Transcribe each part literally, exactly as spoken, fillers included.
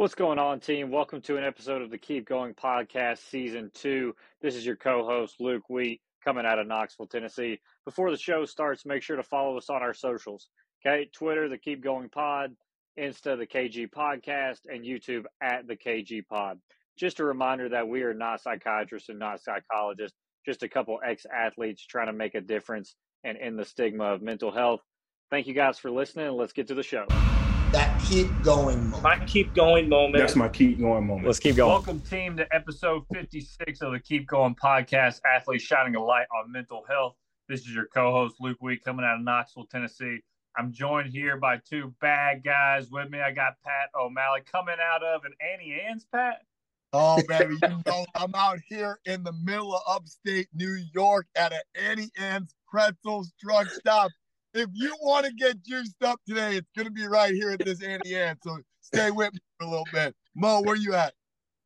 What's going on, team? Welcome to an episode of the Keep Going Podcast, Season two. This is your co-host, Luke Week, coming out of Knoxville, Tennessee. Before the show starts, make sure to follow us on our socials. Okay, Twitter, the Keep Going Pod, Insta, the K G Podcast, and YouTube, at the K G Pod. Just a reminder that we are not psychiatrists and not psychologists, just a couple ex-athletes trying to make a difference and end the stigma of mental health. Thank you guys for listening. Let's get to the show. That keep going moment. My keep going moment. That's my keep going moment. Let's keep going. Welcome, team, to episode fifty-six of the Keep Going Podcast, Athletes Shining a Light on Mental Health. This is your co-host, Luke Week, coming out of Knoxville, Tennessee. I'm joined here by two bad guys with me. I got Pat O'Malley coming out of an Auntie Anne's, Pat. Oh, baby, you know I'm out here in the middle of upstate New York at an Auntie Anne's pretzels truck stop. If you want to get juiced up today, it's going to be right here at this Auntie Anne. So stay with me for a little bit. Mo, where you at?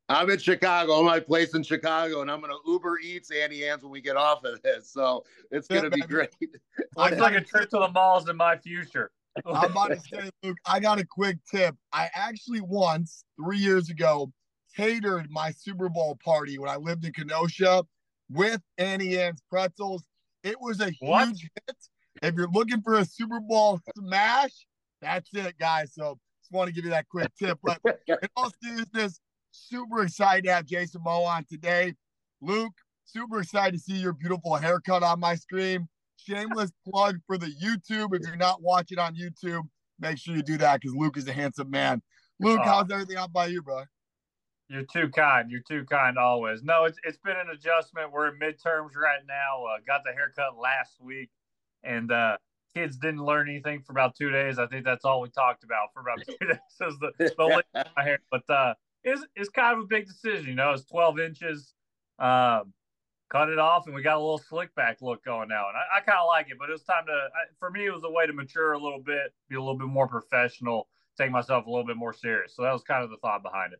I'm in Chicago, my place in Chicago, and I'm going to Uber Eats Auntie Anne's when we get off of this. So it's going to be great. Looks like a trip to the malls in my future. I'm about to say, Luke, I got a quick tip. I actually once, three years ago, catered my Super Bowl party when I lived in Kenosha with Auntie Anne's pretzels. It was a huge what? hit. If you're looking for a Super Bowl smash, that's it, guys. So just want to give you that quick tip. But in all seriousness, super excited to have Jason Moe on today. Luke, super excited to see your beautiful haircut on my screen. Shameless plug for the YouTube. If you're not watching on YouTube, make sure you do that because Luke is a handsome man. Luke, uh, how's everything out by you, bro? You're too kind. You're too kind always. No, it's it's been an adjustment. We're in midterms right now. Uh, got the haircut last week. And uh, kids didn't learn anything for about two days. I think that's all we talked about for about two days. Is the, the length of my hair. But uh, it's, it's kind of a big decision, you know. It's twelve inches. Um, cut it off, and we got a little slick back look going now. And I, I kind of like it, but it was time to – for me, it was a way to mature a little bit, be a little bit more professional, take myself a little bit more serious. So that was kind of the thought behind it.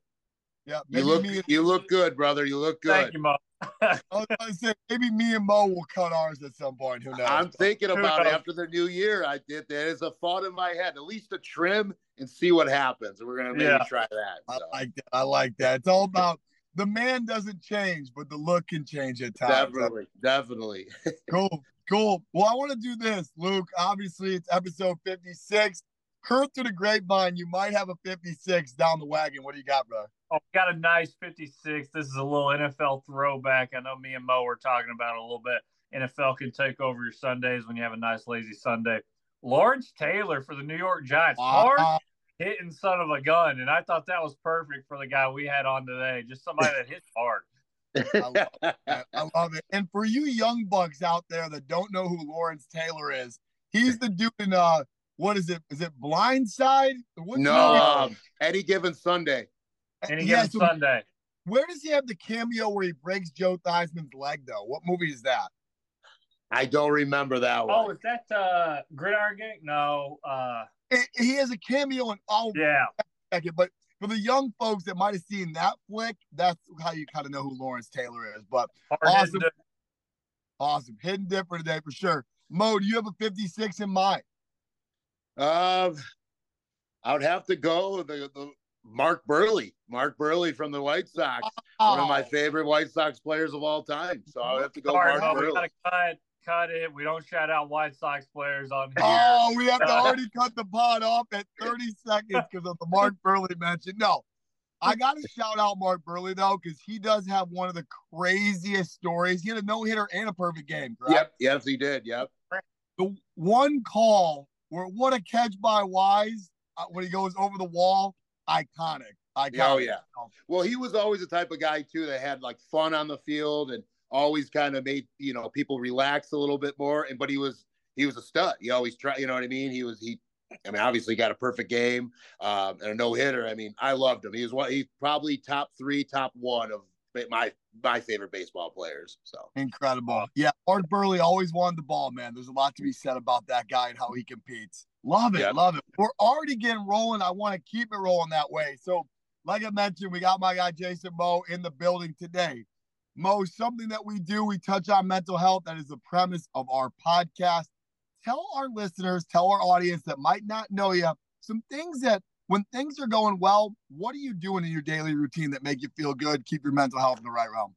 Yeah, you look me- you look good, brother. You look good. Thank you, Mo. I was gonna say, maybe me and Mo will cut ours at some point. Who knows? I'm thinking about after the new year. I did. There is a thought in my head, at least a trim, and see what happens. We're gonna maybe yeah. try that. So. I like that. I like that. It's all about the man doesn't change, but the look can change at times. Definitely, definitely. Cool, cool. Well, I want to do this, Luke. Obviously, it's episode fifty-six. Heard through the grapevine, you might have a fifty-six down the wagon. What do you got, bro? Oh, got a nice fifty-six. This is a little N F L throwback. I know me and Mo were talking about it a little bit. N F L can take over your Sundays when you have a nice, lazy Sunday. Lawrence Taylor for the New York Giants. Hard uh-huh. hitting son of a gun. And I thought that was perfect for the guy we had on today. Just somebody that hits hard. I love it. I love it. And for you young bucks out there that don't know who Lawrence Taylor is, he's the dude in uh, – what is it? Is it Blindside? What's no, um, Any Given Sunday. Any Given yeah, so Sunday. Where does he have the cameo where he breaks Joe Theismann's leg, though? What movie is that? I don't remember that one. Oh, is that uh, Gridiron Gang? No. Uh... It, he has a cameo in all. Yeah. Second, but for the young folks that might have seen that flick, that's how you kind of know who Lawrence Taylor is. But hard awesome. Awesome. Hidden dip for today for sure. Mo, do you have a fifty-six in mind? Uh, I would have to go the, the Mark Buehrle, Mark Buehrle from the White Sox, oh. one of my favorite White Sox players of all time. So I would have to go Sorry, Mark no, Buehrle. We gotta cut, cut it. We don't shout out White Sox players on here. Oh, we have to already cut the pod off at thirty seconds because of the Mark Buehrle mention. No, I got to shout out Mark Buehrle though because he does have one of the craziest stories. He had a no hitter and a perfect game. Right? Yep. Yes, he did. Yep. The one call. Where what a catch by Wise uh, when he goes over the wall, iconic. iconic. Oh, yeah. Well, he was always the type of guy, too, that had, like, fun on the field and always kind of made, you know, people relax a little bit more. And But he was he was a stud. He always tried, you know what I mean? He was – he. I mean, obviously got a perfect game um, and a no-hitter. I mean, I loved him. He was one, he's probably top three, top one of my my favorite baseball players. So incredible. Yeah, Mark Buehrle always wanted the ball, man. There's a lot to be said about that guy and how he competes. Love it, yeah. love it. We're already getting rolling. I want to keep it rolling that way. So like I mentioned, we got my guy Jason Moe in the building today. Moe, something that we do, we touch on mental health. That is the premise of our podcast. Tell our listeners, tell our audience that might not know you, some things that when things are going well, what are you doing in your daily routine that make you feel good, keep your mental health in the right realm?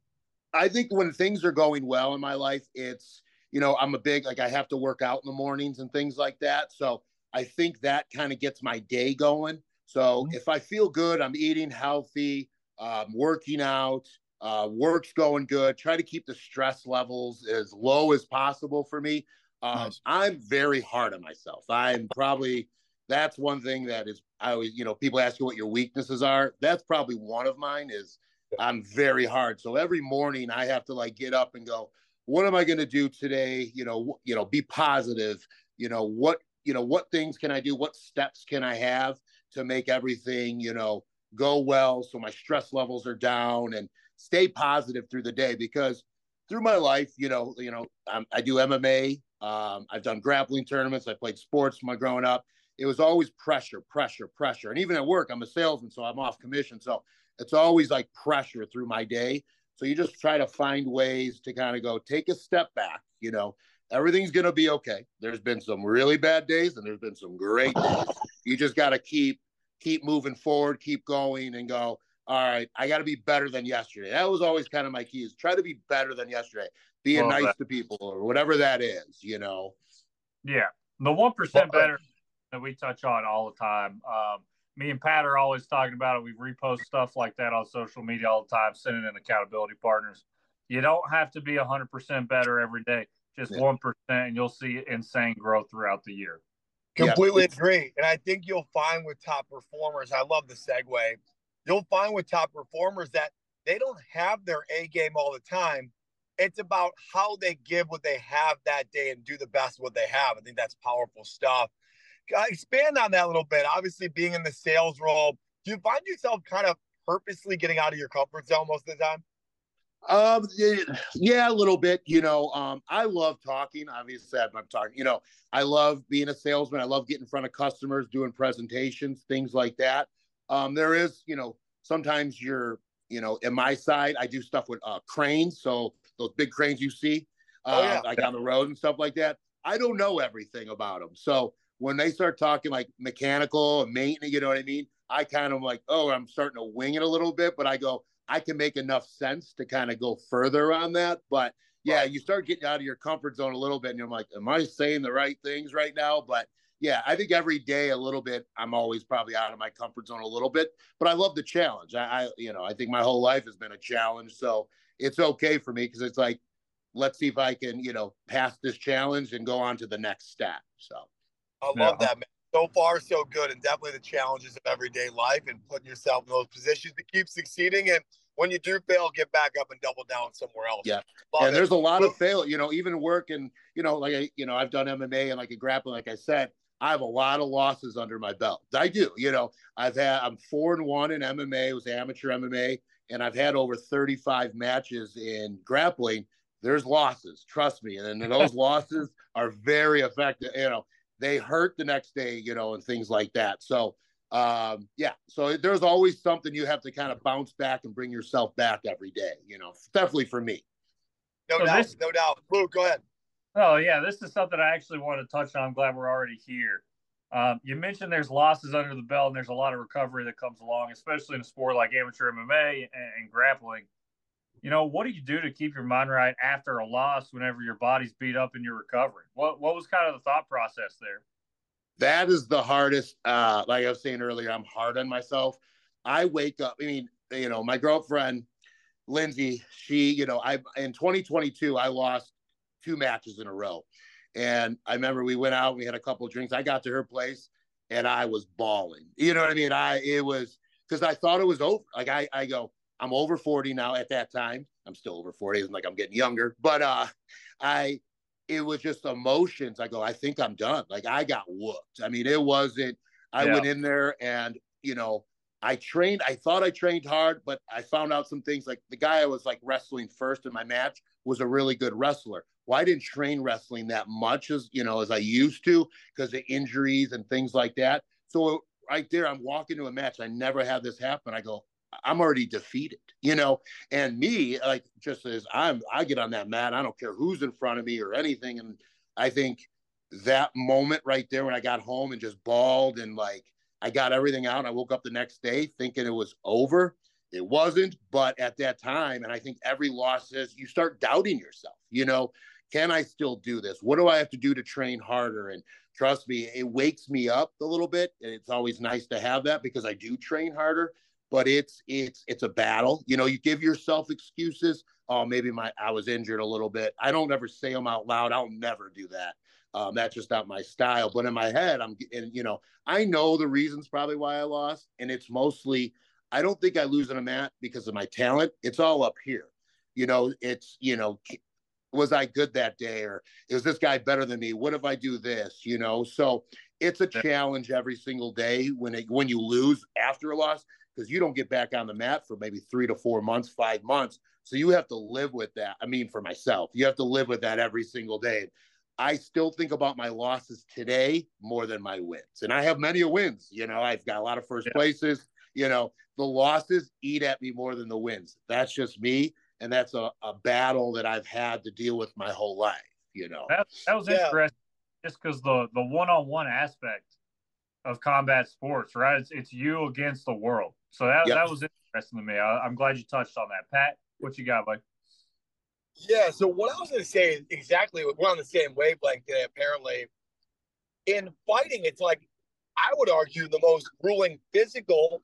I think when things are going well in my life, it's, you know, I'm a big, like I have to work out in the mornings and things like that. So I think that kind of gets my day going. So mm-hmm. if I feel good, I'm eating healthy, um, working out, uh, work's going good. Try to keep the stress levels as low as possible for me. Um, nice. I'm very hard on myself. I'm probably, that's one thing that is, I always, you know, people ask you what your weaknesses are. That's probably one of mine is I'm very hard. So every morning I have to like get up and go, what am I going to do today? You know, you know, be positive, you know, what, you know, what things can I do? What steps can I have to make everything, you know, go well? So my stress levels are down and stay positive through the day, because through my life, you know, you know, I'm, I do M M A. Um, I've done grappling tournaments. I played sports when I growing up. It was always pressure, pressure, pressure. And even at work, I'm a salesman, so I'm off commission. So it's always like pressure through my day. So you just try to find ways to kind of go take a step back. You know, everything's going to be okay. There's been some really bad days and there's been some great days. You just got to keep, keep moving forward, keep going and go, all right, I got to be better than yesterday. That was always kind of my key, is try to be better than yesterday, being well, nice that. to people or whatever that is, you know? Yeah. The one percent but, better that we touch on all the time. Um, me and Pat are always talking about it. We repost stuff like that on social media all the time, sending in accountability partners. You don't have to be one hundred percent better every day, just yeah. one percent, and you'll see insane growth throughout the year. Completely yeah. agree. And I think you'll find with top performers, I love the segue, you'll find with top performers that they don't have their A game all the time. It's about how they give what they have that day and do the best of what they have. I think that's powerful stuff. Expand on that a little bit. Obviously, being in the sales role, do you find yourself kind of purposely getting out of your comfort zone most of the time? Um, yeah, a little bit. You know, um, I love talking. Obviously, I'm talking. You know, I love being a salesman. I love getting in front of customers, doing presentations, things like that. Um, there is, you know, sometimes you're, you know, in my side, I do stuff with uh, cranes. So those big cranes you see, uh, oh, yeah. like on the road and stuff like that. I don't know everything about them. So when they start talking like mechanical and maintenance, you know what I mean? I kind of like, oh, I'm starting to wing it a little bit, but I go, I can make enough sense to kind of go further on that. But yeah, right. you start getting out of your comfort zone a little bit and you're like, am I saying the right things right now? But yeah, I think every day a little bit, I'm always probably out of my comfort zone a little bit, but I love the challenge. I, I you know, I think my whole life has been a challenge. So it's okay for me because it's like, let's see if I can, you know, pass this challenge and go on to the next step. So I love yeah. that, man. So far, so good. And definitely the challenges of everyday life and putting yourself in those positions to keep succeeding. And when you do fail, get back up and double down somewhere else. Yeah. Love and it. There's a lot of fail, you know, even work and, you know, like, I, you know, I've done M M A and like a grappling, like I said, I have a lot of losses under my belt. I do, you know, I've had, I'm four and one in M M A, it was amateur M M A, and I've had over thirty-five matches in grappling. There's losses, trust me. And then those losses are very effective, you know, they hurt the next day, you know, and things like that. So, um, yeah, so there's always something you have to kind of bounce back and bring yourself back every day, you know, definitely for me. No so doubt, this- no doubt. Luke, go ahead. Oh, yeah, this is something I actually want to touch on. I'm glad we're already here. Um, you mentioned there's losses under the belt, and there's a lot of recovery that comes along, especially in a sport like amateur M M A and, and grappling. You know, what do you do to keep your mind right after a loss whenever your body's beat up and you're recovering? What what was kind of the thought process there? That is the hardest. Uh, like I was saying earlier, I'm hard on myself. I wake up, I mean, you know, my girlfriend, Lindsay, she, you know, I in twenty twenty-two, I lost two matches in a row. And I remember we went out, we had a couple of drinks. I got to her place and I was bawling. You know what I mean? I, it was because I thought it was over. Like I, I go, I'm over forty now at that time. I'm still over forty. It's like I'm getting younger, but, uh, I, it was just emotions. I go, I think I'm done. Like I got whooped. I mean, it wasn't, I yeah. went in there and, you know, I trained, I thought I trained hard, but I found out some things like the guy I was like wrestling first in my match was a really good wrestler. Well, I didn't train wrestling that much as, you know, as I used to because of injuries and things like that. So right there, I'm walking to a match. I never had this happen. I go, I'm already defeated, you know, and me like just as I'm, I get on that mat. I don't care who's in front of me or anything. And I think that moment right there when I got home and just bawled and like, I got everything out. And I woke up the next day thinking it was over. It wasn't, but at that time, and I think every loss is, you start doubting yourself, you know, can I still do this? What do I have to do to train harder? And trust me, it wakes me up a little bit. And it's always nice to have that because I do train harder, but it's, it's, it's a battle. You know, you give yourself excuses. Oh, maybe my, I was injured a little bit. I don't ever say them out loud. I'll never do that. Um, that's just not my style. But in my head, I'm, and, you know, I know the reasons probably why I lost. And it's mostly, I don't think I lose in a mat because of my talent. It's all up here. You know, it's, you know, was I good that day? Or is this guy better than me? What if I do this? You know, so it's a challenge every single day when it, when you lose after a loss, because you don't get back on the mat for maybe three to four months, five months. So you have to live with that. I mean, for myself, you have to live with that every single day. I still think about my losses today more than my wins. And I have many wins. You know, I've got a lot of first yeah. places. You know, the losses eat at me more than the wins. That's just me. And that's a, a battle that I've had to deal with my whole life, you know. That, that was yeah. interesting just because the, the one-on-one aspect of combat sports, right? It's, it's you against the world. So that, yep. that was interesting to me. I, I'm glad you touched on that. Pat, what you got, buddy? Yeah, so what I was going to say is exactly, we're on the same wavelength today, apparently. In fighting, it's like, I would argue, the most grueling physical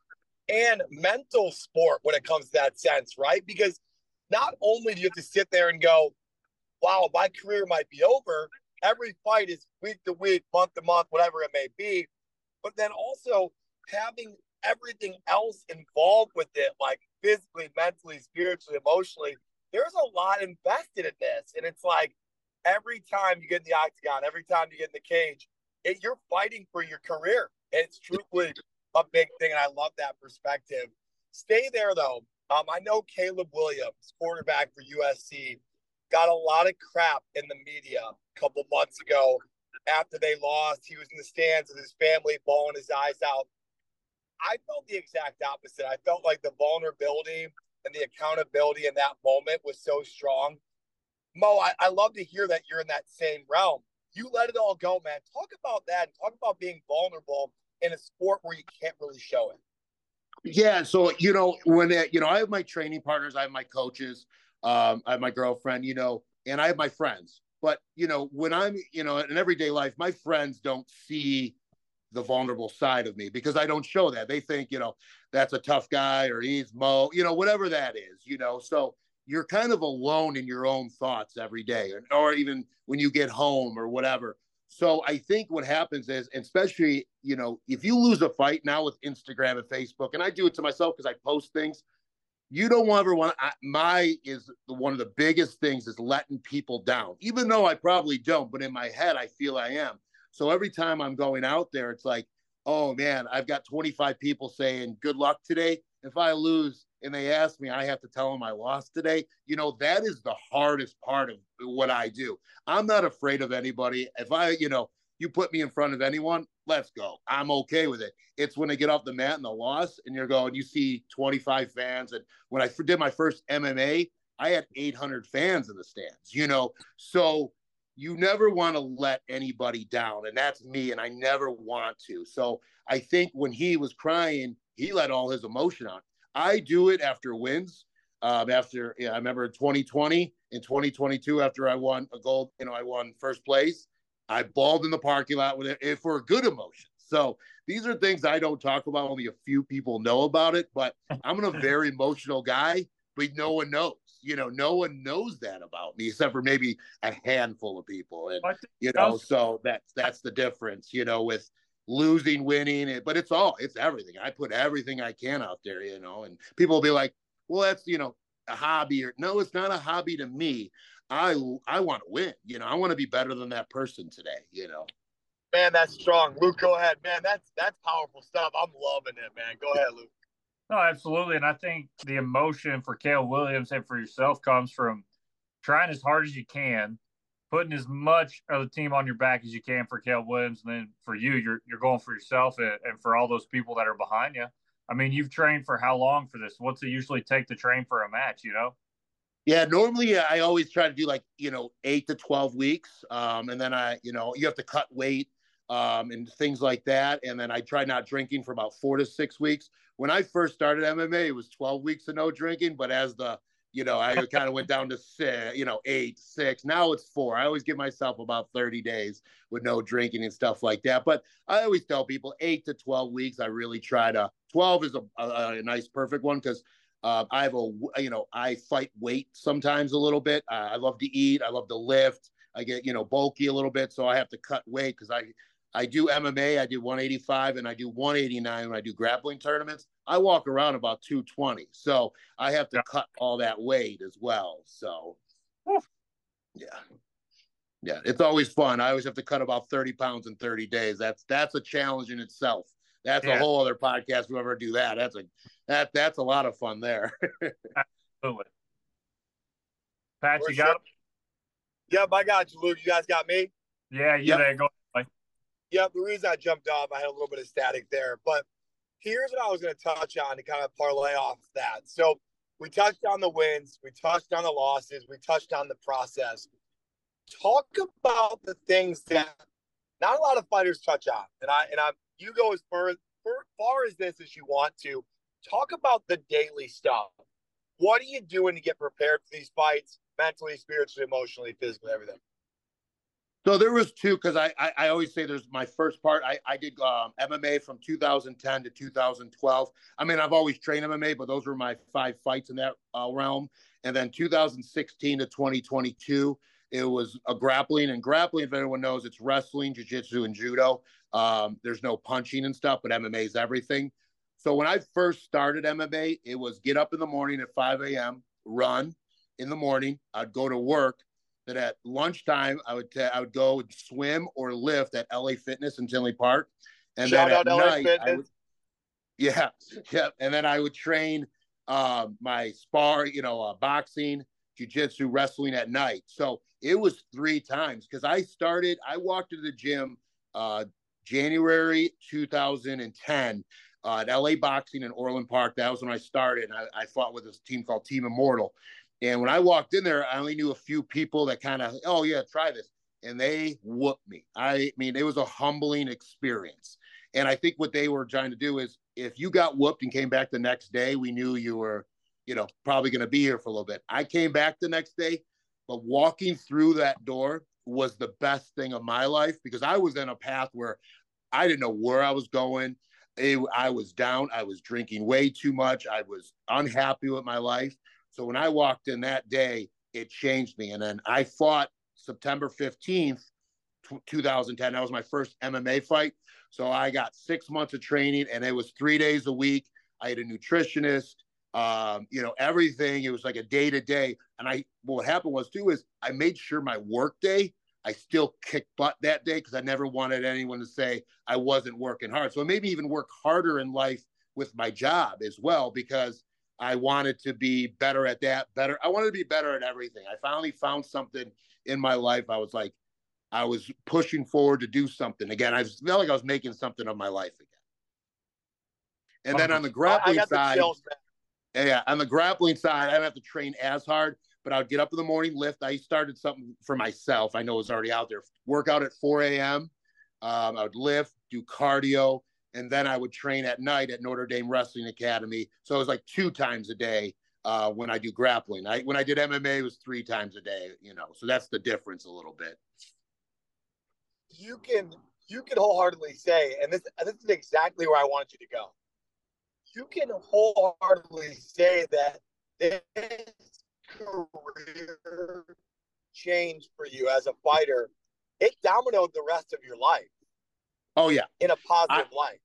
and mental sport when it comes to that sense, right? Because not only do you have to sit there and go, wow, my career might be over. Every fight is week to week, month to month, whatever it may be. But then also having everything else involved with it, like physically, mentally, spiritually, emotionally, there's a lot invested in this. And it's like every time you get in the octagon, every time you get in the cage, it, you're fighting for your career. It's truly a big thing, and I love that perspective. Stay there, though. Um, I know Caleb Williams, quarterback for U S C, got a lot of crap in the media a couple months ago. After they lost, he was in the stands with his family, bawling his eyes out. I felt the exact opposite. I felt like the vulnerability and the accountability in that moment was so strong. Mo, I, I love to hear that you're in that same realm. You let it all go, man. Talk about that and talk about being vulnerable in a sport where you can't really show it. Yeah. So, you know, when, it, you know, I have my training partners, I have my coaches, um, I have my girlfriend, you know, and I have my friends, but you know, when I'm, you know, in everyday life, my friends don't see the vulnerable side of me because I don't show that. They think, you know, that's a tough guy or he's Mo, you know, whatever that is, you know, so you're kind of alone in your own thoughts every day or, or even when you get home or whatever. So I think what happens is, especially, you know, if you lose a fight now with Instagram and Facebook, and I do it to myself because I post things, you don't ever want to, my is the, one of the biggest things is letting people down, even though I probably don't, but in my head, I feel I am. So every time I'm going out there, it's like, oh man, I've got twenty-five people saying good luck today. If I lose and they ask me, I have to tell them I lost today. You know, that is the hardest part of what I do. I'm not afraid of anybody. If I, you know, you put me in front of anyone, let's go. I'm okay with it. It's when I get off the mat and the loss and you're going, you see twenty-five fans. And when I did my first M M A, I had eight hundred fans in the stands, you know, so you never want to let anybody down. And that's me. And I never want to. So I think when he was crying, he let all his emotion out. I do it after wins. Um, after yeah, I remember in twenty twenty and twenty twenty-two, after I won a gold, you know, I won first place. I bawled in the parking lot with it for a good emotion. So these are things I don't talk about. Only a few people know about it, but I'm a very emotional guy, but no one knows, you know, no one knows that about me except for maybe a handful of people. And, you know, so that's, that's the difference, you know, with losing, winning it, but it's all, it's everything. I put everything I can out there, you know, and people will be like, well, that's, you know, a hobby or no, it's not a hobby to me. I, I want to win, you know, I want to be better than that person today, you know, man, that's strong. Luke, go ahead, man. That's, that's powerful stuff. I'm loving it, man. Go ahead, Luke. No, absolutely. And I think the emotion for Caleb Williams and for yourself comes from trying as hard as you can, putting as much of the team on your back as you can for Caleb Williams. And then for you, you're you're going for yourself and, and for all those people that are behind you. I mean, you've trained for how long for this? What's it usually take to train for a match, you know? Yeah, normally I always try to do like, you know, eight to twelve weeks. Um, and then I, you know, you have to cut weight. um, and things like that. And then I tried not drinking for about four to six weeks. When I first started M M A, it was twelve weeks of no drinking. But as the, you know, I kind of went down to, six, you know, eight, six. Now it's four. I always give myself about thirty days with no drinking and stuff like that. But I always tell people eight to twelve weeks. I really try to. twelve is a, a, a nice, perfect one because uh, I have a, you know, I fight weight sometimes a little bit. Uh, I love to eat. I love to lift. I get, you know, bulky a little bit, so I have to cut weight because I, I do M M A, I do one eighty-five, and I do one eighty-nine when I do grappling tournaments. I walk around about two twenty, so I have to cut all that weight as well. So, yeah, yeah, it's always fun. I always have to cut about thirty pounds in thirty days. That's that's a challenge in itself. That's yeah. a whole other podcast. Whoever do that, that's a that that's a lot of fun there. Absolutely, Pat, For you sure. got. Him? Yep, I got you, Luke. You guys got me? Yeah, you yep. there. Go ahead, Mike. Yep, the reason I jumped off, I had a little bit of static there. But here's what I was going to touch on to kind of parlay off that. So we touched on the wins. We touched on the losses. We touched on the process. Talk about the things that not a lot of fighters touch on. And I and I, you go as far, far as this as you want to. Talk about the daily stuff. What are you doing to get prepared for these fights? Mentally, spiritually, emotionally, physically, everything. So there was two, because I, I I always say there's my first part. I, I did um, M M A from two thousand ten to two thousand twelve. I mean, I've always trained M M A, but those were my five fights in that uh, realm. And then two thousand sixteen to twenty twenty-two, it was a grappling. And grappling, if anyone knows, it's wrestling, jiu-jitsu, and judo. Um, there's no punching and stuff, but M M A is everything. So when I first started M M A, it was get up in the morning at five a.m., run. In the morning, I'd go to work. That at lunchtime, I would t- I would go swim or lift at L A Fitness in Tinley Park. And Shout then at out night, L A Fitness. I would, yeah, yeah. And then I would train uh, my spar, you know, uh, boxing, jiu-jitsu, wrestling at night. So it was three times because I started. I walked into the gym uh, January two thousand ten. Uh, at L A Boxing in Orland Park. That was when I started. I, I fought with this team called Team Immortal. And when I walked in there, I only knew a few people that kind of, oh, yeah, try this. And they whooped me. I mean, it was a humbling experience. And I think what they were trying to do is if you got whooped and came back the next day, we knew you were, you know, probably going to be here for a little bit. I came back the next day, but walking through that door was the best thing of my life because I was in a path where I didn't know where I was going. It, I was down. I was drinking way too much. I was unhappy with my life. So when I walked in that day, it changed me. And then I fought September fifteenth, two thousand ten. That was my first M M A fight. So I got six months of training, and it was three days a week. I had a nutritionist, um, you know, everything. It was like a day-to-day. And I, what happened was, too, is I made sure my work day, I still kicked butt that day because I never wanted anyone to say I wasn't working hard. So it made me even work harder in life with my job as well because I wanted to be better at that, better. I wanted to be better at everything. I finally found something in my life. I was like, I was pushing forward to do something. Again, I felt like I was making something of my life again. And then on the grappling side, yeah, on the grappling side, I didn't have to train as hard. But I would get up in the morning, lift. I started something for myself. I know it was already out there. Workout at four a.m. Um, I would lift, do cardio, and then I would train at night at Notre Dame Wrestling Academy. So it was like two times a day uh, when I do grappling. I, when I did M M A, it was three times a day. You know, so that's the difference a little bit. You can you can wholeheartedly say, and this this is exactly where I wanted you to go. You can wholeheartedly say that this career change for you as a fighter, it dominoed the rest of your life. Oh yeah, in a positive I, light.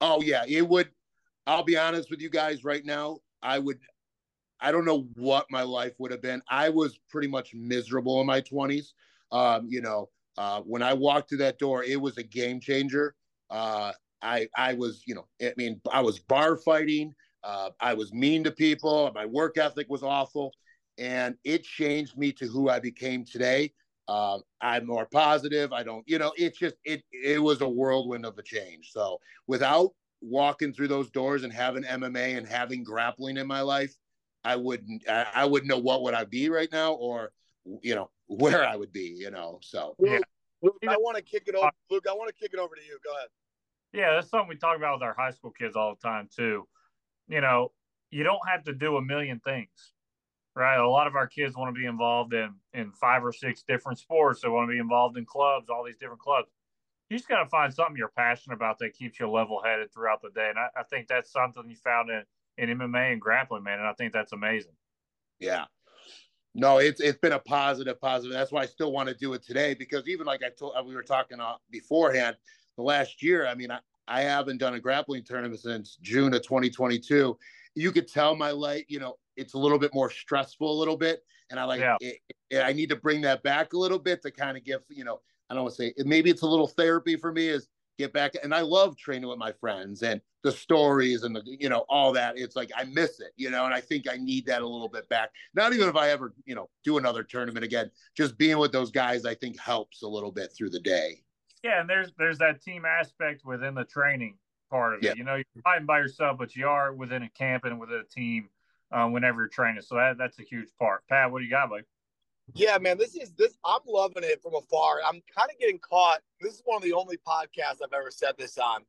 Oh yeah, it would. I'll be honest with you guys right now. I would. I don't know what my life would have been. I was pretty much miserable in my twenties. Um, you know, uh, when I walked through that door, it was a game changer. Uh, I I was, you know, I mean, I was bar fighting. Uh, I was mean to people. My work ethic was awful. And it changed me to who I became today. Uh, I'm more positive. I don't, you know, it's just, it it was a whirlwind of a change. So without walking through those doors and having M M A and having grappling in my life, I wouldn't, I, I wouldn't know what would I be right now or, you know, where I would be, you know, so. Yeah. Luke, I want to kick it over. Luke, I want to kick it over to you. Go ahead. Yeah, that's something we talk about with our high school kids all the time too. You know, you don't have to do a million things, right? A lot of our kids want to be involved in in five or six different sports. They want to be involved in clubs, all these different clubs. You just got to find something you're passionate about that keeps you level-headed throughout the day. And I, I think that's something you found in, in M M A and grappling, man, and I think that's amazing. Yeah. No, it's it's been a positive, positive. That's why I still want to do it today, because even like I told, we were talking beforehand, the last year, I mean, I, I haven't done a grappling tournament since June of twenty twenty-two. You could tell my light, you know, it's a little bit more stressful a little bit. And I like, yeah. it, it, I need to bring that back a little bit to kind of give, you know, I don't want to say it, maybe it's a little therapy for me is get back. And I love training with my friends and the stories and the, you know, all that. It's like, I miss it, you know, and I think I need that a little bit back. Not even if I ever, you know, do another tournament again, just being with those guys, I think helps a little bit through the day. Yeah. And there's, there's that team aspect within the training part of it. Yeah. You know, you're fighting by yourself, but you are within a camp and within a team uh, whenever you're training. So that, that's a huge part. Pat, what do you got, buddy? Yeah, man, this is this. I'm loving it from afar. I'm kind of getting caught. This is one of the only podcasts I've ever said this on.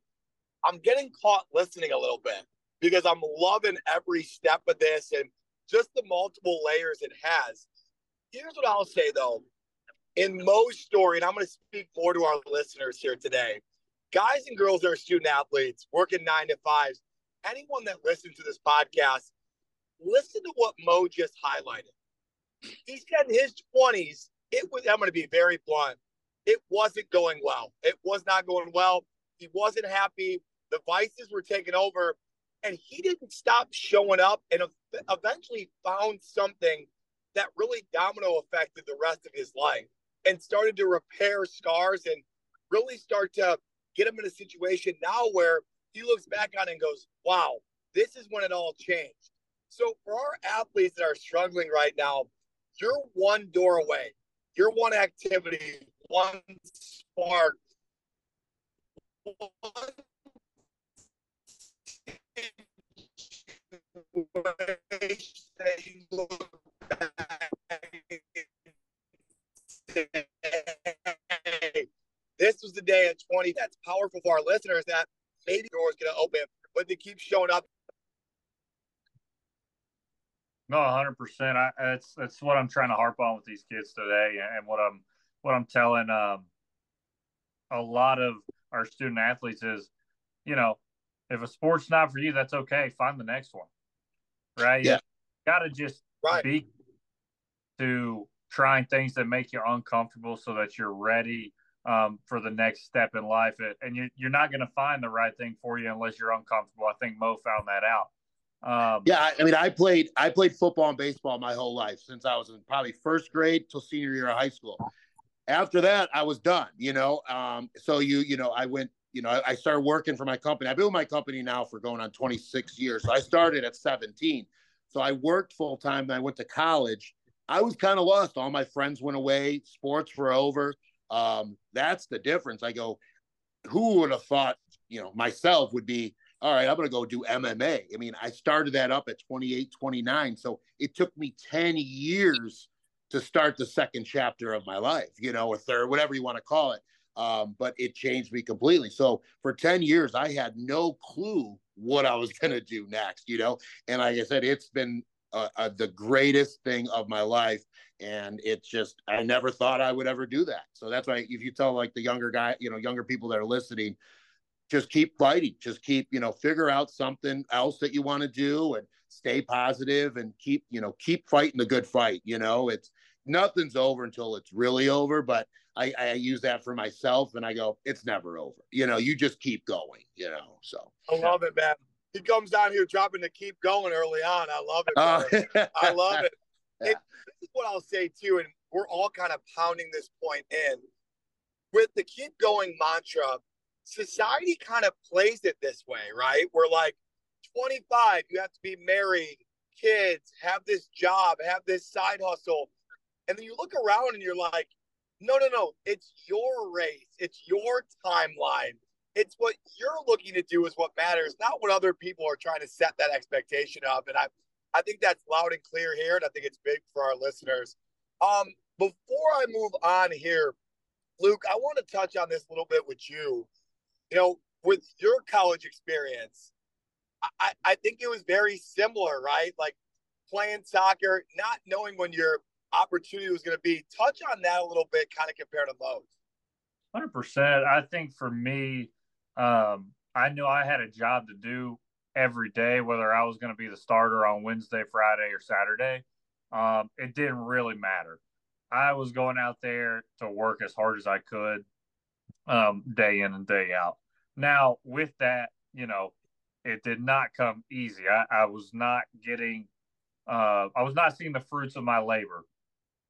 I'm getting caught listening a little bit because I'm loving every step of this and just the multiple layers it has. Here's what I'll say, though. In Moe's story, and I'm going to speak more to our listeners here today, guys and girls that are student athletes, working nine to fives, anyone that listens to this podcast, listen to what Moe just highlighted. He said in his twenties, it was, I'm going to be very blunt, it wasn't going well. It was not going well. He wasn't happy. The vices were taking over. And he didn't stop showing up and eventually found something that really domino affected the rest of his life and started to repair scars and really start to get him in a situation now where he looks back on it and goes, wow, this is when it all changed. So for our athletes that are struggling right now, you're one door away, you're one activity, one spark, one situation that you look back and say, this was the day at twenty. That's powerful for our listeners that maybe the door is going to open, but they keep showing up. No, one hundred percent. I, that's that's what I'm trying to harp on with these kids today, and what I'm what I'm telling um, a lot of our student athletes is, you know, if a sport's not for you, that's okay. Find the next one, right? Yeah, got to just right. be to trying things that make you uncomfortable so that you're ready um, for the next step in life, and you, you're not going to find the right thing for you unless you're uncomfortable. I think Moe found that out. Um, yeah, I mean, I played I played football and baseball my whole life since I was in probably first grade till senior year of high school. After that, I was done, you know. Um, so you you know, I went, you know, I, I started working for my company. I've been with my company now for going on twenty-six years. So I started at seventeen. So I worked full time. And I went to college. I was kind of lost. All my friends went away. Sports were over. Um, that's the difference. I go, who would have thought, you know, myself would be, all right, I'm going to go do M M A. I mean, I started that up at twenty-eight, twenty-nine. So it took me ten years to start the second chapter of my life, you know, or third, whatever you want to call it. Um, but it changed me completely. So for ten years, I had no clue what I was going to do next, you know. And like I said, it's been uh, uh, the greatest thing of my life. And it's just, I never thought I would ever do that. So that's why if you tell like the younger guy, you know, younger people that are listening, just keep fighting, just keep, you know, figure out something else that you want to do and stay positive and keep, you know, keep fighting the good fight. You know, it's nothing's over until it's really over. But I, I use that for myself and I go, it's never over. You know, you just keep going, you know, so. I love it, man. He comes down here dropping the keep going early on. I love it. Uh, I love it. Yeah. it. This is what I'll say too. And we're all kind of pounding this point in with the keep going mantra. Society kind of plays it this way, right? We're like twenty-five, you have to be married, kids, have this job, have this side hustle. And then you look around and you're like, no, no, no, it's your race. It's your timeline. It's what you're looking to do is what matters, not what other people are trying to set that expectation up. And I, I think that's loud and clear here. And I think it's big for our listeners. Um, before I move on here, Luke, I want to touch on this a little bit with you. You know, with your college experience, I, I think it was very similar, right? Like playing soccer, not knowing when your opportunity was going to be. Touch on that a little bit, kind of compared to most. one hundred percent. I think for me, um, I knew I had a job to do every day, whether I was going to be the starter on Wednesday, Friday, or Saturday. Um, it didn't really matter. I was going out there to work as hard as I could, um, day in and day out. Now, with that, you know, it did not come easy. I, I was not getting uh, – I was not seeing the fruits of my labor,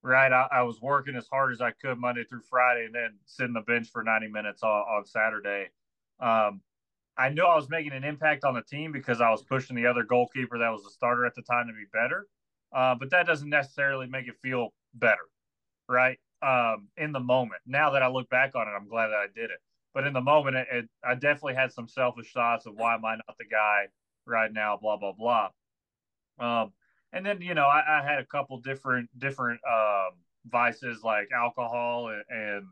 right? I, I was working as hard as I could Monday through Friday and then sitting the bench for ninety minutes on, on Saturday. Um, I knew I was making an impact on the team because I was pushing the other goalkeeper that was the starter at the time to be better, uh, but that doesn't necessarily make it feel better. Right. Um, in the moment, now that I look back on it, I'm glad that I did it. But in the moment, it, it, I definitely had some selfish thoughts of why am I not the guy right now, blah, blah, blah. Um, and then, you know, I, I had a couple different, different um, vices like alcohol and,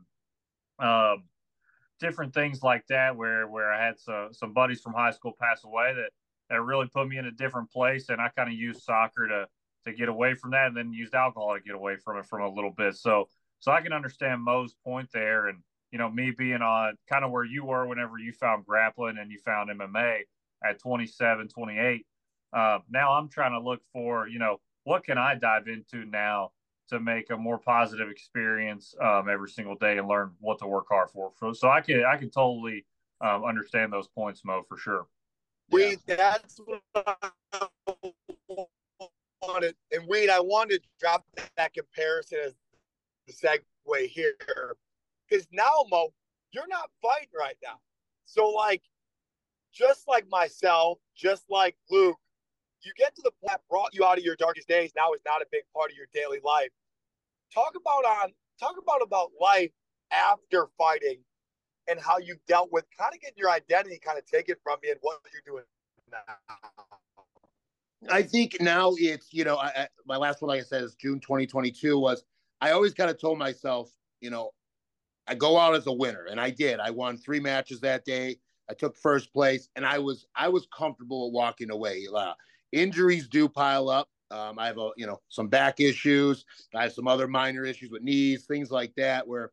and um, different things like that, where, where I had some, some buddies from high school pass away that, that really put me in a different place. And I kind of used soccer to, to get away from that, and then used alcohol to get away from it from a little bit. So, so I can understand Moe's point there. And, you know, me being on kind of where you were whenever you found grappling and you found M M A at twenty-seven, twenty-eight. Uh, now I'm trying to look for, you know, what can I dive into now to make a more positive experience um, every single day and learn what to work hard for. So, so I can, I can totally um, understand those points, Moe, for sure. We, yeah. That's what I on it. And Wade, I wanted to drop that comparison as the segue here, because now, Moe, you're not fighting right now. So, like, just like myself, just like Luke, you get to the point that brought you out of your darkest days. Now is not a big part of your daily life. Talk about on talk about about life after fighting and how you dealt with kind of getting your identity kind of taken from you and what you're doing now. I think now it's, you know, I, I, my last one, like I said, is June twenty twenty-two, was I always kind of told myself, you know, I go out as a winner. And I did. I won three matches that day. I took first place, and I was I was comfortable walking away. Uh, injuries do pile up. Um, I have, a, you know, some back issues. I have some other minor issues with knees, things like that, where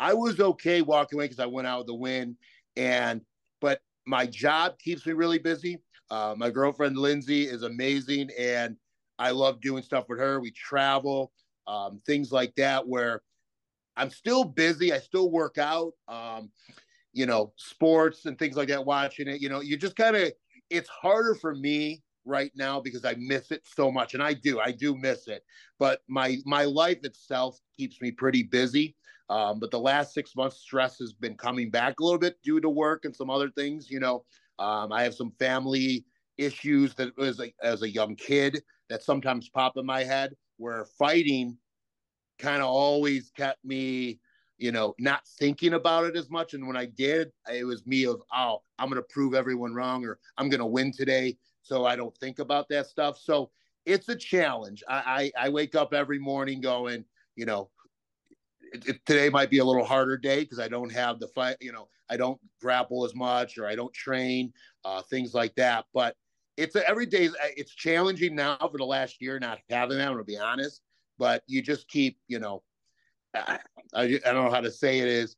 I was okay walking away because I went out with a win. And but my job keeps me really busy. Uh, my girlfriend, Lindsay, is amazing, and I love doing stuff with her. We travel, um, things like that, where I'm still busy. I still work out, um, you know, sports and things like that, watching it. You know, you just kind of – it's harder for me right now because I miss it so much, and I do. I do miss it. But my, my life itself keeps me pretty busy. Um, but the last six months, stress has been coming back a little bit due to work and some other things, you know. Um, I have some family issues that was a, as a young kid that sometimes pop in my head, where fighting kind of always kept me, you know, not thinking about it as much. And when I did, it was me of, oh, I'm going to prove everyone wrong, or I'm going to win today. So I don't think about that stuff. So it's a challenge. I, I, I wake up every morning going, you know, it, it, today might be a little harder day because I don't have the fight, you know, I don't grapple as much, or I don't train, uh, things like that. But it's a, every day, it's challenging now for the last year, not having that, I'm going to be honest. But you just keep, you know, I, I, I don't know how to say it is.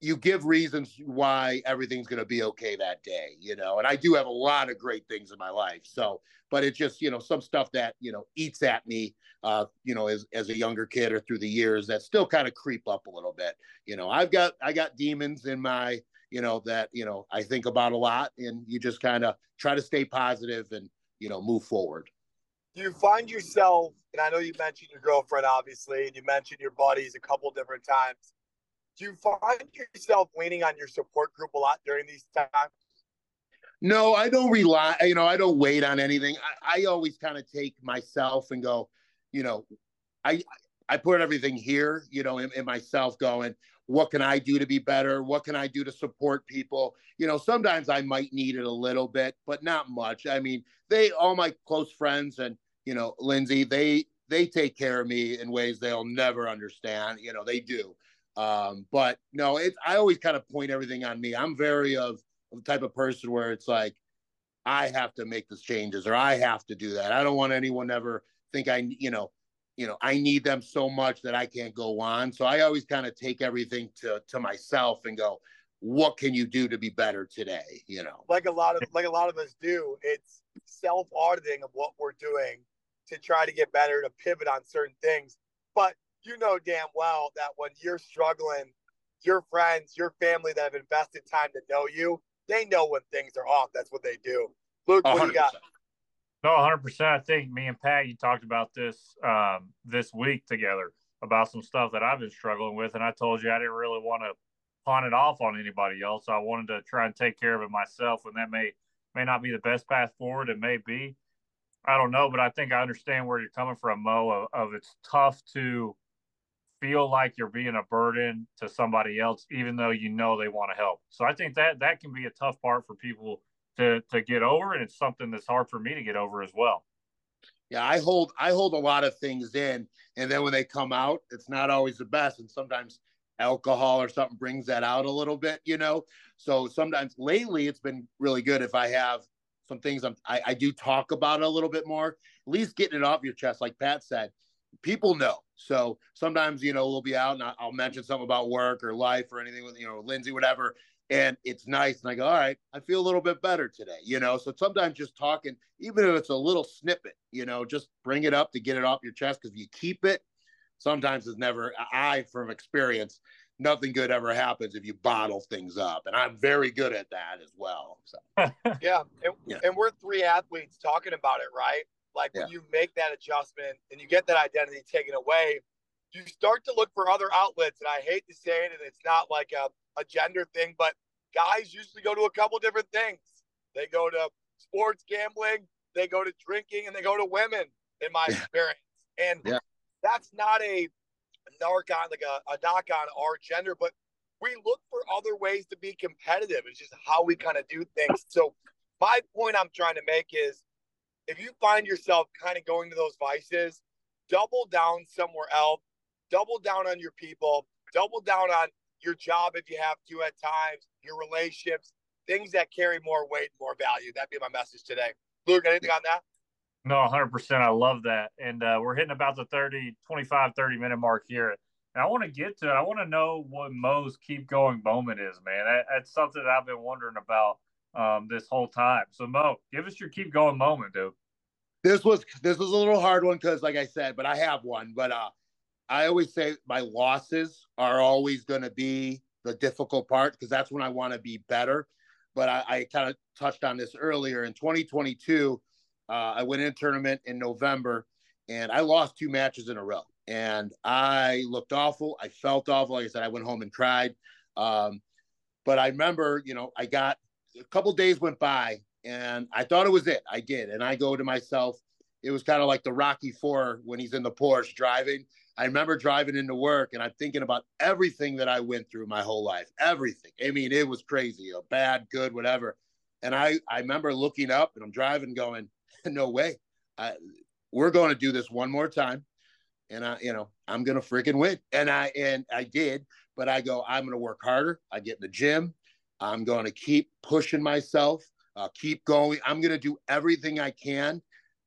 You give reasons why everything's going to be okay that day, you know, and I do have a lot of great things in my life. So, but it's just, you know, some stuff that, you know, eats at me, uh, you know, as, as a younger kid or through the years that still kind of creep up a little bit. You know, I've got, I got demons in my, you know, that, you know, I think about a lot, and you just kind of try to stay positive and, you know, move forward. You find yourself, and I know you mentioned your girlfriend, obviously, and you mentioned your buddies a couple different times. Do you find yourself leaning on your support group a lot during these times? No, I don't rely, you know, I don't wait on anything. I, I always kind of take myself and go, you know, I I put everything here, you know, in, in myself going, what can I do to be better? What can I do to support people? You know, sometimes I might need it a little bit, but not much. I mean, they, all my close friends and, you know, Lindsay, they, they take care of me in ways they'll never understand. You know, they do. Um, but no, it, I always kind of point everything on me. I'm very of, of the type of person where it's like, I have to make these changes, or I have to do that. I don't want anyone to ever think I, you know, you know, I need them so much that I can't go on. So I always kind of take everything to, to myself and go, what can you do to be better today? You know, like a lot of, like a lot of us do, it's self auditing of what we're doing to try to get better, to pivot on certain things. But you know damn well that when you're struggling, your friends, your family that have invested time to know you, they know when things are off. That's what they do. Luke, what do you got? No, one hundred percent. I think me and Pat, you talked about this um, this week together about some stuff that I've been struggling with, and I told you I didn't really want to pawn it off on anybody else. I wanted to try and take care of it myself, and that may, may not be the best path forward. It may be. I don't know, but I think I understand where you're coming from, Mo, of, of it's tough to feel like you're being a burden to somebody else, even though you know they want to help. So I think that that can be a tough part for people to to get over, and it's something that's hard for me to get over as well. Yeah, I hold I hold a lot of things in, and then when they come out, it's not always the best, and sometimes alcohol or something brings that out a little bit, you know. So sometimes lately it's been really good if I have some things I'm, I, I do talk about it a little bit more, at least getting it off your chest, like Pat said. People know. So sometimes, you know, we'll be out and I'll mention something about work or life or anything with, you know, Lindsay, whatever. And it's nice. And I go, all right, I feel a little bit better today, you know? So sometimes just talking, even if it's a little snippet, you know, just bring it up to get it off your chest. Cause if you keep it, sometimes it's never, I, from experience, nothing good ever happens if you bottle things up. And I'm very good at that as well. So yeah. And, yeah. and we're three athletes talking about it, right? Like when yeah. you make that adjustment and you get that identity taken away, you start to look for other outlets. And I hate to say it, and it's not like a, a gender thing, but guys usually go to a couple different things. They go to sports gambling, they go to drinking, and they go to women, in my yeah. experience. And yeah. that's not a knock on, like a, a knock on our gender, but we look for other ways to be competitive. It's just how we kind of do things. So my point I'm trying to make is, if you find yourself kind of going to those vices, double down somewhere else, double down on your people, double down on your job if you have to at times, your relationships, things that carry more weight, more value. That'd be my message today. Luke, anything on that? No, one hundred percent. I love that. And uh, we're hitting about the thirty, twenty-five, thirty minute mark here. And I want to get to it. I want to know what Mo's keep going moment is, man. That, that's something that I've been wondering about Um, this whole time. So Mo, give us your keep going moment, dude. This was this was a little hard one because, like I said, but I have one. But uh, I always say my losses are always going to be the difficult part because that's when I want to be better. But I, I kind of touched on this earlier. In twenty twenty-two, uh, I went in a tournament in November, and I lost two matches in a row. And I looked awful. I felt awful. Like I said, I went home and cried. Um, but I remember, you know, I got a couple of days went by and I thought it was it. I did. And I go to myself, it was kind of like the Rocky Four when he's in the Porsche driving. I remember driving into work and I'm thinking about everything that I went through my whole life, everything. I mean, it was crazy, a bad, good, whatever. And I, I remember looking up and I'm driving going, no way. I, we're going to do this one more time. And I, you know, I'm going to freaking win. And I, and I did, but I go, I'm going to work harder. I get in the gym. I'm going to keep pushing myself, uh, keep going. I'm going to do everything I can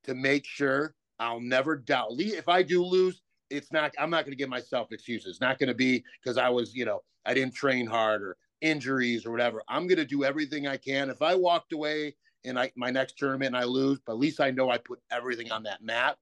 to make sure I'll never doubt. If I do lose, it's not, I'm not going to give myself excuses. It's not going to be because I was, you know, I didn't train hard or injuries or whatever. I'm going to do everything I can. If I walked away in I, my next tournament and I lose, but at least I know I put everything on that mat.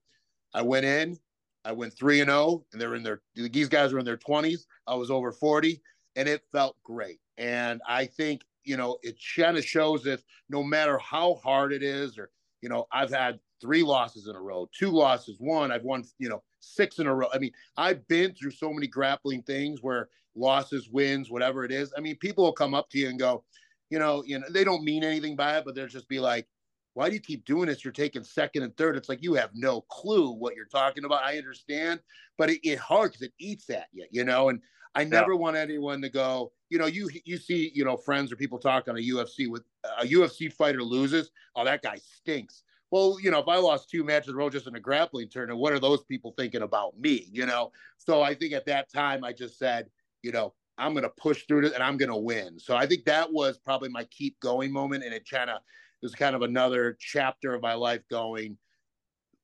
I went in, I went three and oh, and they're in their, these guys were in their twenties. I was over forty and it felt great. And I think, you know, it kind of shows that no matter how hard it is, or, you know, I've had three losses in a row, two losses, one, I've won, you know, six in a row. I mean, I've been through so many grappling things where losses, wins, whatever it is. I mean, people will come up to you and go, you know, you know, they don't mean anything by it, but they'll just be like, why do you keep doing this? You're taking second and third. It's like, you have no clue what you're talking about. I understand, but it, it hard because it eats at you, you know, and I never yeah. want anyone to go, you know, you you see, you know, friends or people talk on a U F C with a U F C fighter loses. Oh, that guy stinks. Well, you know, if I lost two matches in a row just in a grappling tournament, what are those people thinking about me? You know? So I think at that time I just said, you know, I'm going to push through it and I'm going to win. So I think that was probably my keep going moment. And it kind of, it was kind of another chapter of my life going,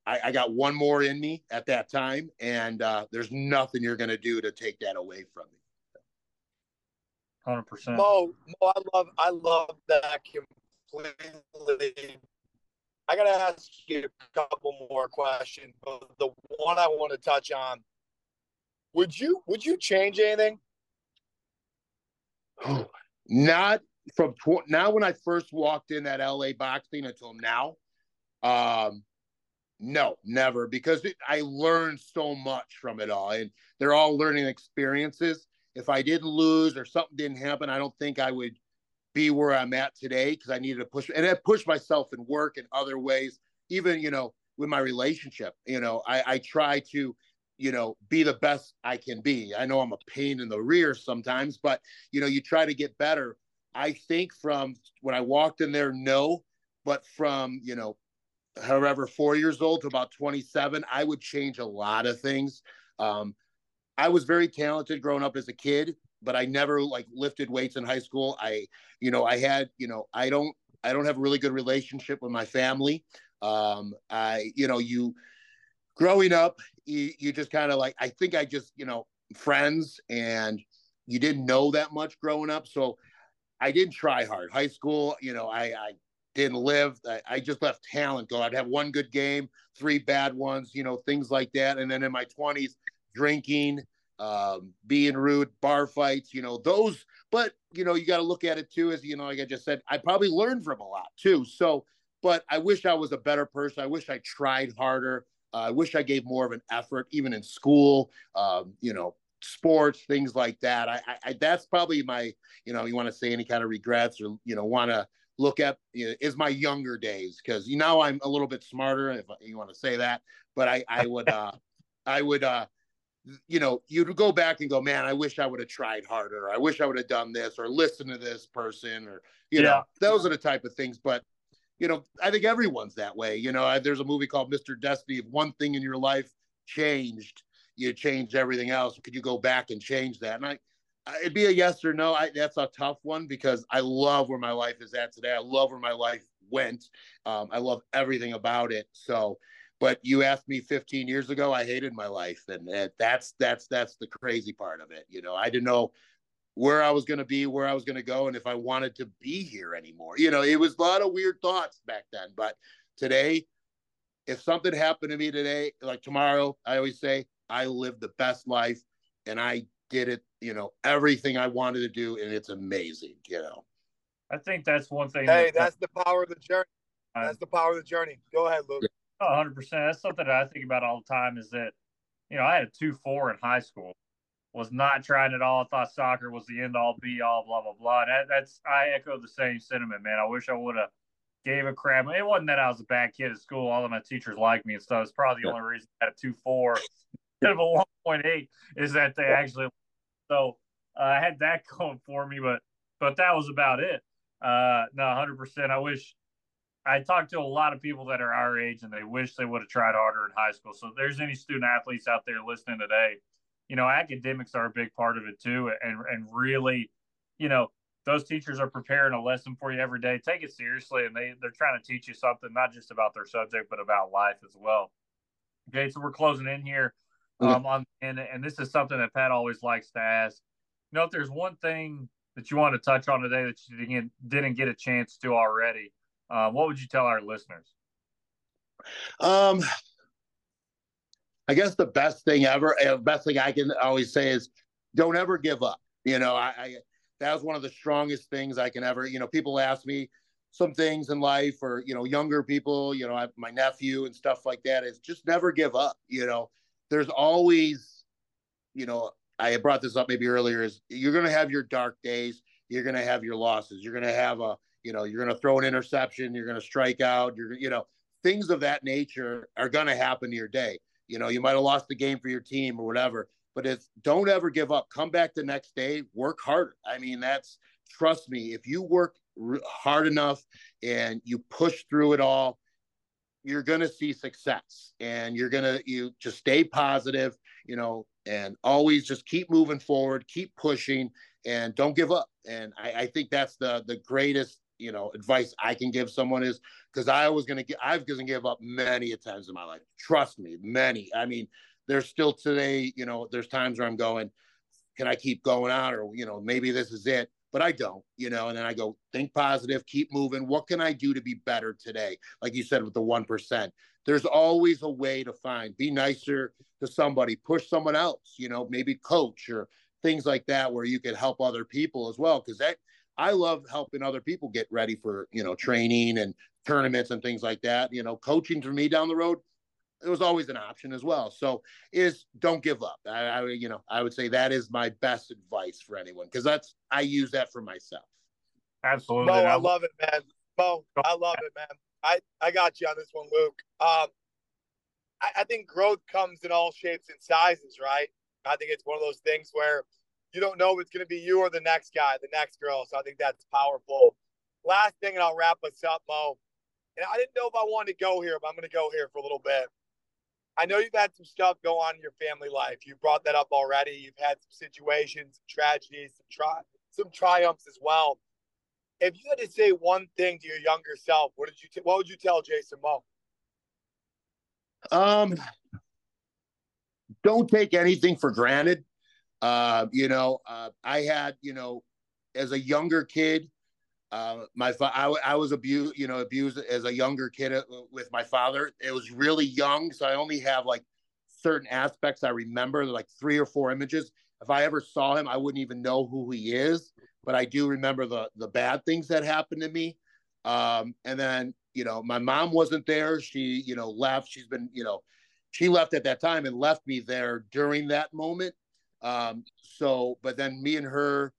I, I got one more in me at that time. And uh, there's nothing you're going to do to take that away from me. one hundred percent. Mo, Mo, I love, I love that completely. I got to ask you a couple more questions, but the one I want to touch on, would you, would you change anything? Not from tw- now when I first walked in that L A Boxing until now. Um, no, never, because it, I learned so much from it all, and they're all learning experiences. If I didn't lose or something didn't happen, I don't think I would be where I'm at today, because I needed to push, and I pushed myself in work in other ways, even, you know, with my relationship. You know, I, I try to, you know, be the best I can be. I know I'm a pain in the rear sometimes, but, you know, you try to get better. I think from when I walked in there, no, but from, you know, however, four years old to about twenty-seven, I would change a lot of things. Um, I was very talented growing up as a kid, but I never like lifted weights in high school. I, you know, I had, you know, I don't, I don't have a really good relationship with my family. Um, I, you know, you, growing up, you, you just kind of like, I think I just, you know, friends, and you didn't know that much growing up. So I didn't try hard. High school, you know, I, I didn't live. I, I just left talent go. I'd have one good game, three bad ones, you know, things like that. And then in my twenties, drinking, um, being rude, bar fights, you know, those. But, you know, you got to look at it too, as, you know, like I just said, I probably learned from a lot too. So, but I wish I was a better person. I wish I tried harder. I wish I gave more of an effort, even in school, um, you know, sports, things like that. I, I, that's probably my, you know, you want to say any kind of regrets, or, you know, want to look at, you know, is my younger days, because, you know, I'm a little bit smarter, if you want to say that. But I, I would, uh, I would, uh, you know, you'd go back and go, man, I wish I would have tried harder. I wish I would have done this, or listened to this person, or, you yeah. know, those are the type of things. But, you know, I think everyone's that way. You know, I, there's a movie called Mister Destiny. If one thing in your life changed, you changed everything else. Could you go back and change that? And I, I it'd be a yes or no. I, that's a tough one, because I love where my life is at today. I love where my life went. Um, I love everything about it. So, but you asked me fifteen years ago, I hated my life. And uh, that's, that's, that's the crazy part of it. You know, I didn't know where I was going to be, where I was going to go, and if I wanted to be here anymore. You know, it was a lot of weird thoughts back then. But today, if something happened to me today, like tomorrow, I always say, I lived the best life, and I did it, you know, everything I wanted to do, and it's amazing, you know. I think that's one thing. Hey, that, that's the power of the journey. That's the power of the journey. Go ahead, Luke. Oh, one hundred percent. That's something that I think about all the time, is that, you know, I had a two four in high school. Was not trying at all. I thought soccer was the end all be all, blah, blah, blah. That, that's, I echo the same sentiment, man. I wish I would have gave a crap. It wasn't that I was a bad kid at school. All of my teachers liked me and stuff. It's probably the yeah. only reason I had a two four instead of a one point eight is that they actually, so uh, I had that going for me, but, but that was about it. Uh, no, one hundred percent. I wish, I talked to a lot of people that are our age and they wish they would have tried harder in high school. So if there's any student athletes out there listening today, you know, academics are a big part of it too. And and really, you know, those teachers are preparing a lesson for you every day. Take it seriously. And they, they're trying to teach you something, not just about their subject, but about life as well. Okay, so we're closing in here. Um, on and, and this is something that Pat always likes to ask. You know, if there's one thing that you want to touch on today that you didn't, didn't get a chance to already, uh, what would you tell our listeners? Um. I guess the best thing ever, the best thing I can always say is don't ever give up. You know, I, I that was one of the strongest things I can ever, you know, people ask me some things in life, or, you know, younger people, you know, I, my nephew and stuff like that, is just never give up. You know, there's always, you know, I brought this up maybe earlier, is you're going to have your dark days. You're going to have your losses. You're going to have a, you know, you're going to throw an interception. You're going to strike out. You're, you know, things of that nature are going to happen to your day. You know, you might have lost the game for your team or whatever, but it's don't ever give up. Come back the next day, work harder. I mean, that's, trust me, if you work r- hard enough and you push through it all, you're going to see success, and you're going to, you just stay positive, you know, and always just keep moving forward, keep pushing, and don't give up. And I, I think that's the the greatest, you know, advice I can give someone is, because I was going to get, I've going to give up many a times in my life. Trust me, many. I mean, there's still today, you know, there's times where I'm going, can I keep going on? Or, you know, maybe this is it. But I don't, you know, and then I go, think positive, keep moving. What can I do to be better today? Like you said, with the one percent, there's always a way to find, be nicer to somebody, push someone else, you know, maybe coach or things like that, where you can help other people as well. Cause that, I love helping other people get ready for, you know, training and tournaments and things like that. You know, coaching for me down the road, it was always an option as well. So is don't give up. I, I, you know, I would say that is my best advice for anyone, because that's, I use that for myself. Absolutely. Mo, I love it, man. Mo, I love it, man. I, I got you on this one, Luke. Um, I, I think growth comes in all shapes and sizes, right? I think it's one of those things where you don't know if it's going to be you or the next guy, the next girl. So I think that's powerful. Last thing, and I'll wrap us up, Mo. And I didn't know if I wanted to go here, but I'm going to go here for a little bit. I know you've had some stuff go on in your family life. You brought that up already. You've had some situations, some tragedies, some, tri- some triumphs as well. If you had to say one thing to your younger self, what did you? T- what would you tell Jason Moe? Um, don't take anything for granted. Uh, you know, uh, I had, you know, as a younger kid, Uh, my fa- I, I was abused, you know, abused as a younger kid with my father. It was really young, so I only have like certain aspects I remember, like three or four images. If I ever saw him, I wouldn't even know who he is. But I do remember the the bad things that happened to me. Um, and then, you know, my mom wasn't there. She, you know, left. She's been, you know, she left at that time and left me there during that moment. Um, so, but then me and her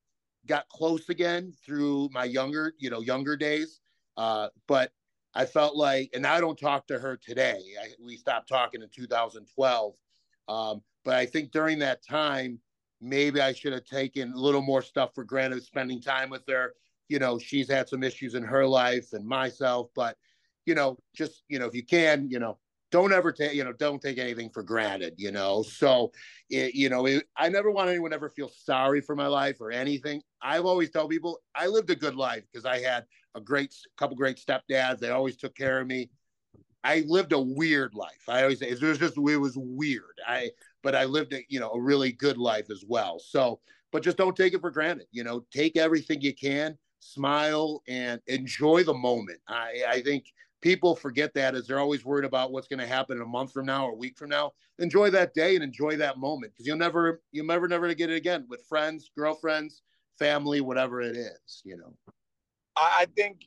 got close again through my younger, you know, younger days. Uh, but I felt like, and I don't talk to her today. I, we stopped talking in two thousand twelve. Um, but I think during that time, maybe I should have taken a little more stuff for granted, spending time with her. You know, she's had some issues in her life and myself, but, you know, just, you know, if you can, you know, don't ever take, you know, don't take anything for granted, you know? So, it, you know, it, I never want anyone to ever feel sorry for my life or anything. I've always told people I lived a good life because I had a great, couple great stepdads. They always took care of me. I lived a weird life. I always say it was just, it was weird. I, but I lived a, you know, a really good life as well. So, but just don't take it for granted, you know, take everything you can, smile and enjoy the moment. I, I think, people forget that as they're always worried about what's going to happen in a month from now or a week from now. Enjoy that day and enjoy that moment, because you'll never, you'll never, never get it again with friends, girlfriends, family, whatever it is, you know. I think,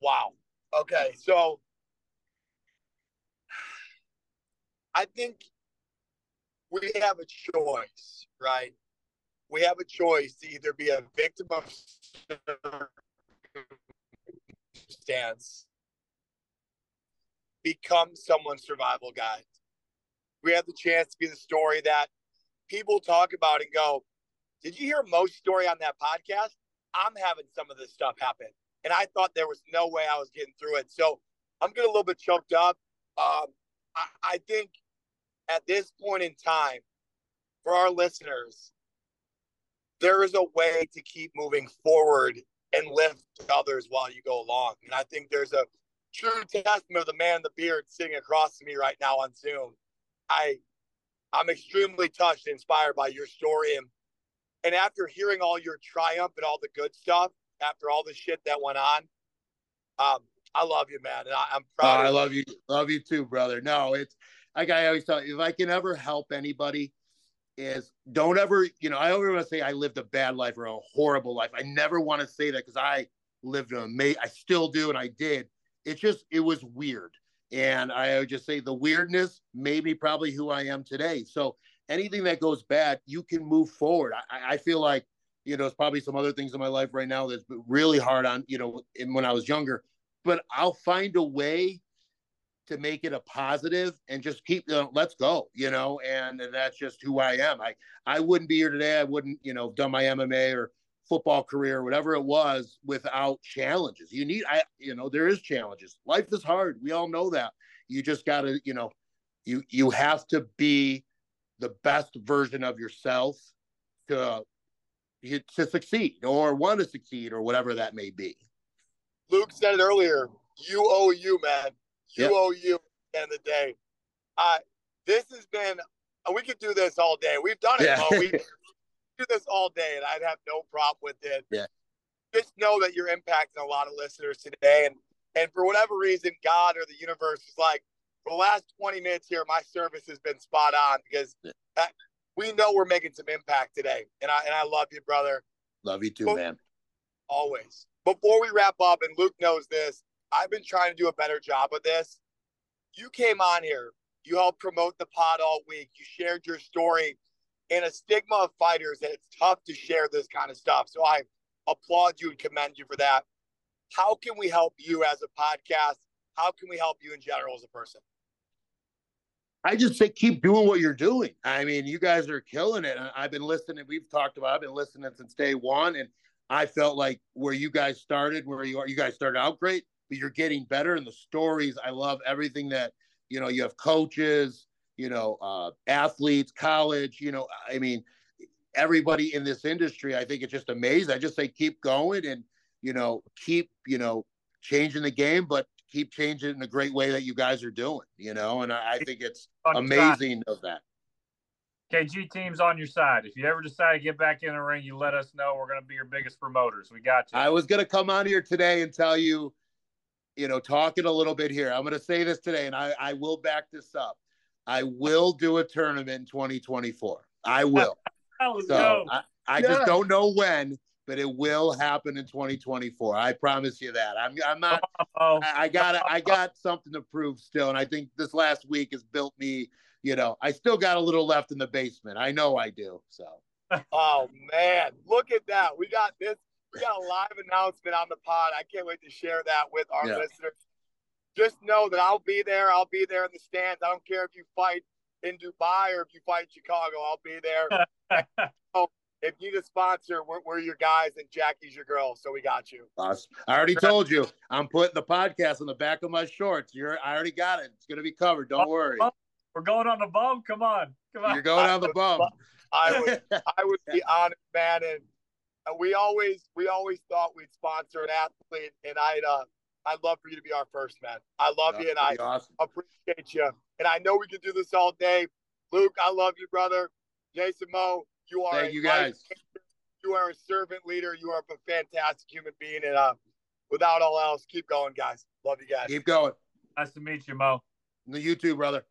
wow. Okay, so I think we have a choice, right? We have a choice to either be a victim of circumstance, become someone's survival guide. We have the chance to be the story that people talk about and go, did you hear Mo's story on that podcast? I'm having some of this stuff happen, and I thought there was no way I was getting through it. So I'm getting a little bit choked up. Um, I, I think at this point in time, for our listeners, there is a way to keep moving forward and lift others while you go along. And I think there's a true testament of the man in the beard sitting across to me right now on Zoom. I, I'm extremely touched and inspired by your story. And, and after hearing all your triumph and all the good stuff, after all the shit that went on, um, I love you, man. And I, I'm proud. Oh, of I love you. Love you too, brother. No, it's like I always tell you, if I can ever help anybody, is don't ever, you know, I don't ever want to say I lived a bad life or a horrible life. I never want to say that, because I lived an amazing, I still do, and I did. It's just, it was weird. And I would just say the weirdness maybe probably who I am today. So anything that goes bad, you can move forward. I, I feel like, you know, there's probably some other things in my life right now that's really hard on, you know, when I was younger, but I'll find a way to make it a positive and just keep, you know, let's go, you know, and that's just who I am. I, I wouldn't be here today. I wouldn't, you know, done my M M A or football career, whatever it was, without challenges. You need, I, you know, there is challenges. Life is hard. We all know that. You just got to, you know, you, you have to be the best version of yourself to, to succeed or want to succeed or whatever that may be. Luke said it earlier. You owe you, man. You yep. owe you at the end of the day. Uh, this has been, we could do this all day. We've done it yeah. all week. We do this all day, and I'd have no problem with it. Yeah. Just know that you're impacting a lot of listeners today. And, and for whatever reason, God or the universe is like, for the last twenty minutes here, my service has been spot on because yeah. I, we know we're making some impact today. And I, and I love you, brother. Love you too, Before, man. Always. Before we wrap up, and Luke knows this, I've been trying to do a better job of this. You came on here. You helped promote the pod all week. You shared your story, and a stigma of fighters that it's tough to share this kind of stuff. So I applaud you and commend you for that. How can we help you as a podcast? How can we help you in general as a person? I just say keep doing what you're doing. I mean, you guys are killing it. I've been listening. We've talked about it. I've been listening since day one, and I felt like where you guys started, where you are, you guys started out great, but you're getting better. And the stories, I love everything that, you know, you have coaches, you know, uh, athletes, college, you know, I mean, everybody in this industry, I think it's just amazing. I just say, keep going and, you know, keep, you know, changing the game, but keep changing it in a great way that you guys are doing, you know, and I, I think it's amazing of that. K G team's on your side. If you ever decide to get back in the ring, you let us know. We're going to be your biggest promoters. We got you. I was going to come on here today and tell you, you know, talking a little bit here. I'm going to say this today, and I, I will back this up. I will do a tournament in twenty twenty-four. I will. Oh, so no. I, I yeah. just don't know when, but it will happen in twenty twenty-four. I promise you that. I'm I'm not. Oh. I, I got I got something to prove still, and I think this last week has built me. You know, I still got a little left in the basement. I know I do. So. Oh man, look at that. We got this. We got a live announcement on the pod. I can't wait to share that with our yeah. listeners. Just know that I'll be there. I'll be there in the stands. I don't care if you fight in Dubai or if you fight in Chicago. I'll be there. So if you need a sponsor, we're, we're your guys, and Jackie's your girl. So we got you. Awesome. I already told you. I'm putting the podcast on the back of my shorts. You're. I already got it. It's going to be covered. Don't worry. We're going on the bum. Come on. Come on. You're going on the bum. I would, I would be honest, man. And we always, we always thought we'd sponsor an athlete, and I'd, uh, I'd love for you to be our first man. I love That'd you, and I awesome. appreciate you. And I know we can do this all day. Luke, I love you, brother. Jason Moe, you are Thank a you guys. You are a servant leader. You are a fantastic human being, and uh, without all else, keep going, guys. Love you guys. Keep going. Nice to meet you, Moe. You too, brother.